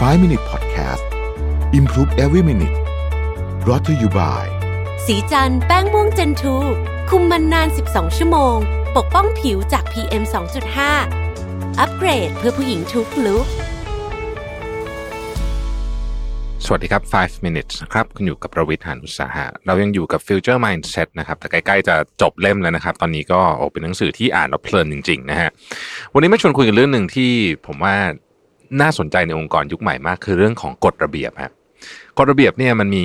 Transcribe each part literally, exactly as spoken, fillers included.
ไฟว์ มินิท Podcast Improve Every Minute รอ t ธออยู่บ่ายสีจันแป้งม่วงเจนทูคุมมันนานสิบสองชั่วโมงปกป้องผิวจาก พี เอ็ม สองจุดห้า อัปเกรดเพื่อผู้หญิงทุกลุคสวัสดีครับไฟว์ มินิท นะครับคุณอยู่กับประวิทย์ หาญอุตสาหะเรายังอยู่กับ Future Mindset นะครับแต่ใกล้ๆจะจบเล่มแล้วนะครับตอนนี้ก็โอ้เป็นหนังสือที่อ่านแล้วเพลินจริงๆนะฮะวันนี้มาชวนคุยกันเรื่องนึงที่ผมว่าน่าสนใจในองค์กรยุคใหม่มากคือเรื่องของกฎระเบียบฮะกฎระเบียบเนี่ยมันมี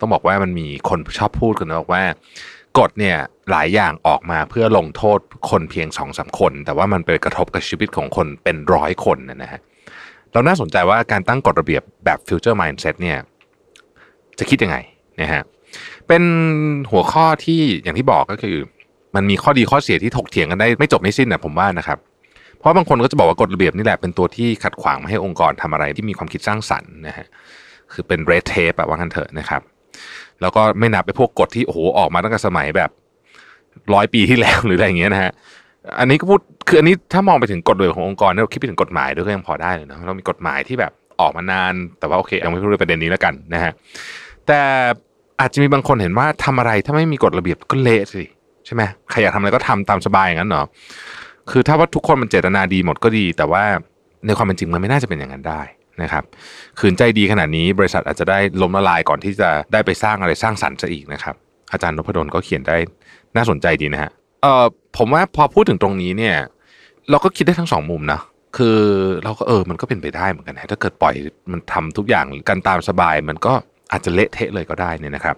ต้องบอกว่ามันมีคนชอบพูดกันนะว่ากฎเนี่ยหลายอย่างออกมาเพื่อลงโทษคนเพียง สองสามคนแต่ว่ามันไปกระทบกับชีวิตของคนเป็นร้อยคนนะฮะเราน่าสนใจว่าการตั้งกฎระเบียบแบบ Future Mindset เนี่ยจะคิดยังไงนะฮะเป็นหัวข้อที่อย่างที่บอกก็คือมันมีข้อดีข้อเสียที่ถกเถียงกันได้ไม่จบไม่สิ้นนะผมว่านะครับเพราะบางคนก็จะบอกว่ากฎระเบียบนี่แหละเป็นตัวที่ขัดขวางไม่ให้องค์กรทำอะไรที่มีความคิดสร้างสรรค์นะฮะคือเป็น red tape อะว่างั้นเถอะนะครับแล้วก็ไม่นับไปพวกกฎที่โอ้โหออกมาตั้งแต่สมัยแบบร้อยปีที่แล้วหรืออะไรอย่างเงี้ยนะฮะอันนี้ก็พูดคืออันนี้ถ้ามองไปถึงกฎระเบียบขององค์กรเนี่ยคิดไปถึงกฎหมายด้วยก็ยังพอได้เลยนะเรามีกฎหมายที่แบบออกมานานแต่ว่าโอเคยังไม่พูดเรื่องประเด็นนี้แล้วกันนะฮะแต่อาจจะมีบางคนเห็นว่าทำอะไรถ้าไม่มีกฎระเบียบก็เละสิใช่ไหมใครอยากทำอะไรก็ทำตามสบายอย่างนั้นเนาะคือถ้าว่าทุกคนมันเจตนาดีหมดก็ดีแต่ว่าในความเป็นจริงมันไม่น่าจะเป็นอย่างนั้นได้นะครับขืนใจดีขนาดนี้บริษัทอาจจะได้ล้มละลายก่อนที่จะได้ไปสร้างอะไรสร้างสรรค์ซะอีกนะครับอาจารย์นพดลก็เขียนได้น่าสนใจดีนะฮะเอ่อผมว่าพอพูดถึงตรงนี้เนี่ยเราก็คิดได้ทั้งสองมุมนะคือเราก็เออมันก็เป็นไปได้เหมือนกันนะถ้าเกิดปล่อยมันทำทุกอย่างกันตามสบายมันก็อาจจะเละเทะเลยก็ได้เนี่ยนะครับ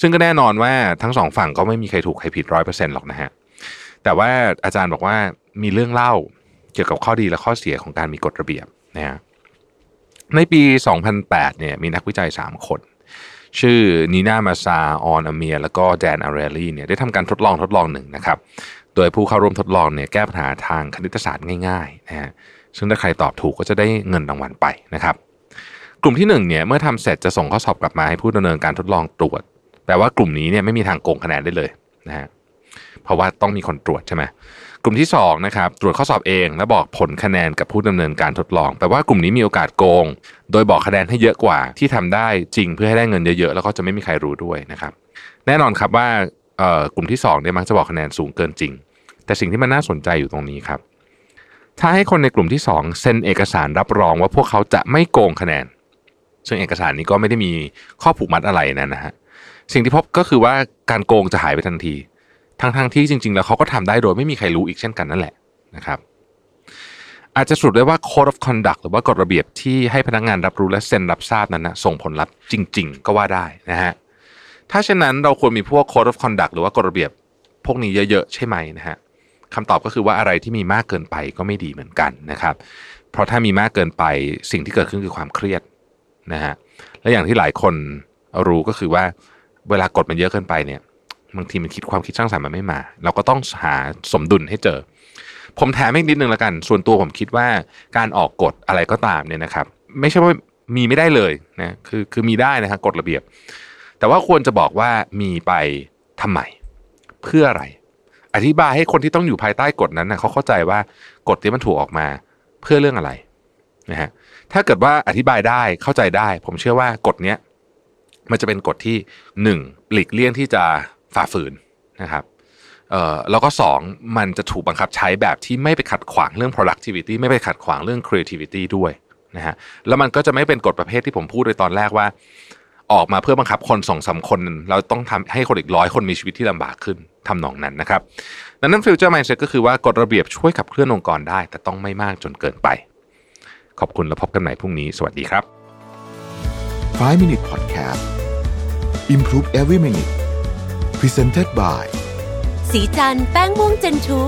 ซึ่งก็แน่นอนว่าทั้งสองฝั่งก็ไม่มีใครถูกใครผิด ร้อยเปอร์เซ็นต์ หรอกนะฮะแต่ว่าอาจารย์บอกว่ามีเรื่องเล่าเกี่ยวกับข้อดีและข้อเสียของการมีกฎระเบียบนะฮะในปีสองพันแปดเนี่ยมีนักวิจัยสามคนชื่อ Nina Massa Onamier แล้วก็ Dan Arrell เนี่ยได้ทำการทดลองทดลองหนึ่งนะครับโดยผู้เข้าร่วมทดลองเนี่ยแก้ปัญหาทางคณิตศาสตร์ง่ายๆนะฮะซึ่งถ้าใครตอบถูกก็จะได้เงินรางวัลไปนะครับกลุ่มที่หนึ่งเนี่ยเมื่อทำเสร็จจะส่งข้อสอบกลับมาให้ผู้ดำเนินการทดลองตรวจแปลว่ากลุ่มนี้เนี่ยไม่มีทางโกงคะแนนได้เลยนะฮะเพราะว่าต้องมีคนตรวจใช่ไหมกลุ่มที่สองนะครับตรวจข้อสอบเองและบอกผลคะแนนกับผู้ดำเนินการทดลองแปลว่ากลุ่มนี้มีโอกาสโกงโดยบอกคะแนนให้เยอะกว่าที่ทำได้จริงเพื่อให้ได้เงินเยอะๆแล้วก็จะไม่มีใครรู้ด้วยนะครับแน่นอนครับว่ากลุ่มที่สองเนี่ยมักจะบอกคะแนนสูงเกินจริงแต่สิ่งที่มันน่าสนใจอยู่ตรงนี้ครับถ้าให้คนในกลุ่มที่สองเซ็นเอกสารรับรองว่าพวกเขาจะไม่โกงคะแนนซึ่งเอกสารนี้ก็ไม่ได้มีข้อผูกมัดอะไรนะนะฮะสิ่งที่พบก็คือว่าการโกงจะหายไปทันทีทั้งๆ ท, ที่จริงๆแล้วเขาก็ทำได้โดยไม่มีใครรู้อีกเช่นกันนั่นแหละนะครับอาจจะสรุปได้ว่า Code of Conduct หรือว่ากฎระเบียบที่ให้พนักงานรับรู้และเซ็นรับทราบนั้นนะส่งผลลัพธ์จริงๆก็ว่าได้นะฮะถ้าเช่นนั้นเราควรมีพวก Code of Conduct หรือว่ากฎระเบียบพวกนี้เยอะๆใช่ไหมนะฮะคำตอบก็คือว่าอะไรที่มีมากเกินไปก็ไม่ดีเหมือนกันนะครับเพราะถ้ามีมากเกินไปสิ่งที่เกิดขึ้นคือความเครียดนะฮะและอย่างที่หลายคนรู้ก็คือว่าเวลากฎมันเยอะเกินไปเนี่ยบางทีมันคิดความคิดสร้างสรรค์มันไม่มาเราก็ต้องหาสมดุลให้เจอผมแถมอีกนิดนึงละกันส่วนตัวผมคิดว่าการออกกฎอะไรก็ตามเนี่ยนะครับไม่ใช่ว่ามีไม่ได้เลยนะคือคือมีได้นะครับกฎระเบียบแต่ว่าควรจะบอกว่ามีไปทำไมเพื่ออะไรอธิบายให้คนที่ต้องอยู่ภายใต้กฎนั้นนะเขาเข้าใจว่ากฎที่มันถูกออกมาเพื่อเรื่องอะไรนะฮะถ้าเกิดว่าอธิบายได้เข้าใจได้ผมเชื่อว่ากฎเนี้ยมันจะเป็นกฎที่หนึ่งหลีกเลี่ยงที่จะฝ่าฝืนนะครับเอ่อแล้วก็สองมันจะถูกบังคับใช้แบบที่ไม่ไปขัดขวางเรื่อง productivity ไม่ไปขัดขวางเรื่อง creativity ด้วยนะฮะแล้วมันก็จะไม่เป็นกฎประเภทที่ผมพูดในตอนแรกว่าออกมาเพื่อบังคับคน สองสามคนเราต้องทำให้คนอีกร้อยคนมีชีวิตที่ลำบากขึ้นทำนองนั้นนะครับดังนั้น Future Mindset ก็คือว่ากฎระเบียบช่วยขับเคลื่อนองค์กรได้แต่ต้องไม่มากจนเกินไปขอบคุณและพบกันใหม่พรุ่งนี้สวัสดีครับไฟว์ มินิท Podcast Improve Every Minute Presented by สีจันแป้งม่วงเจนทู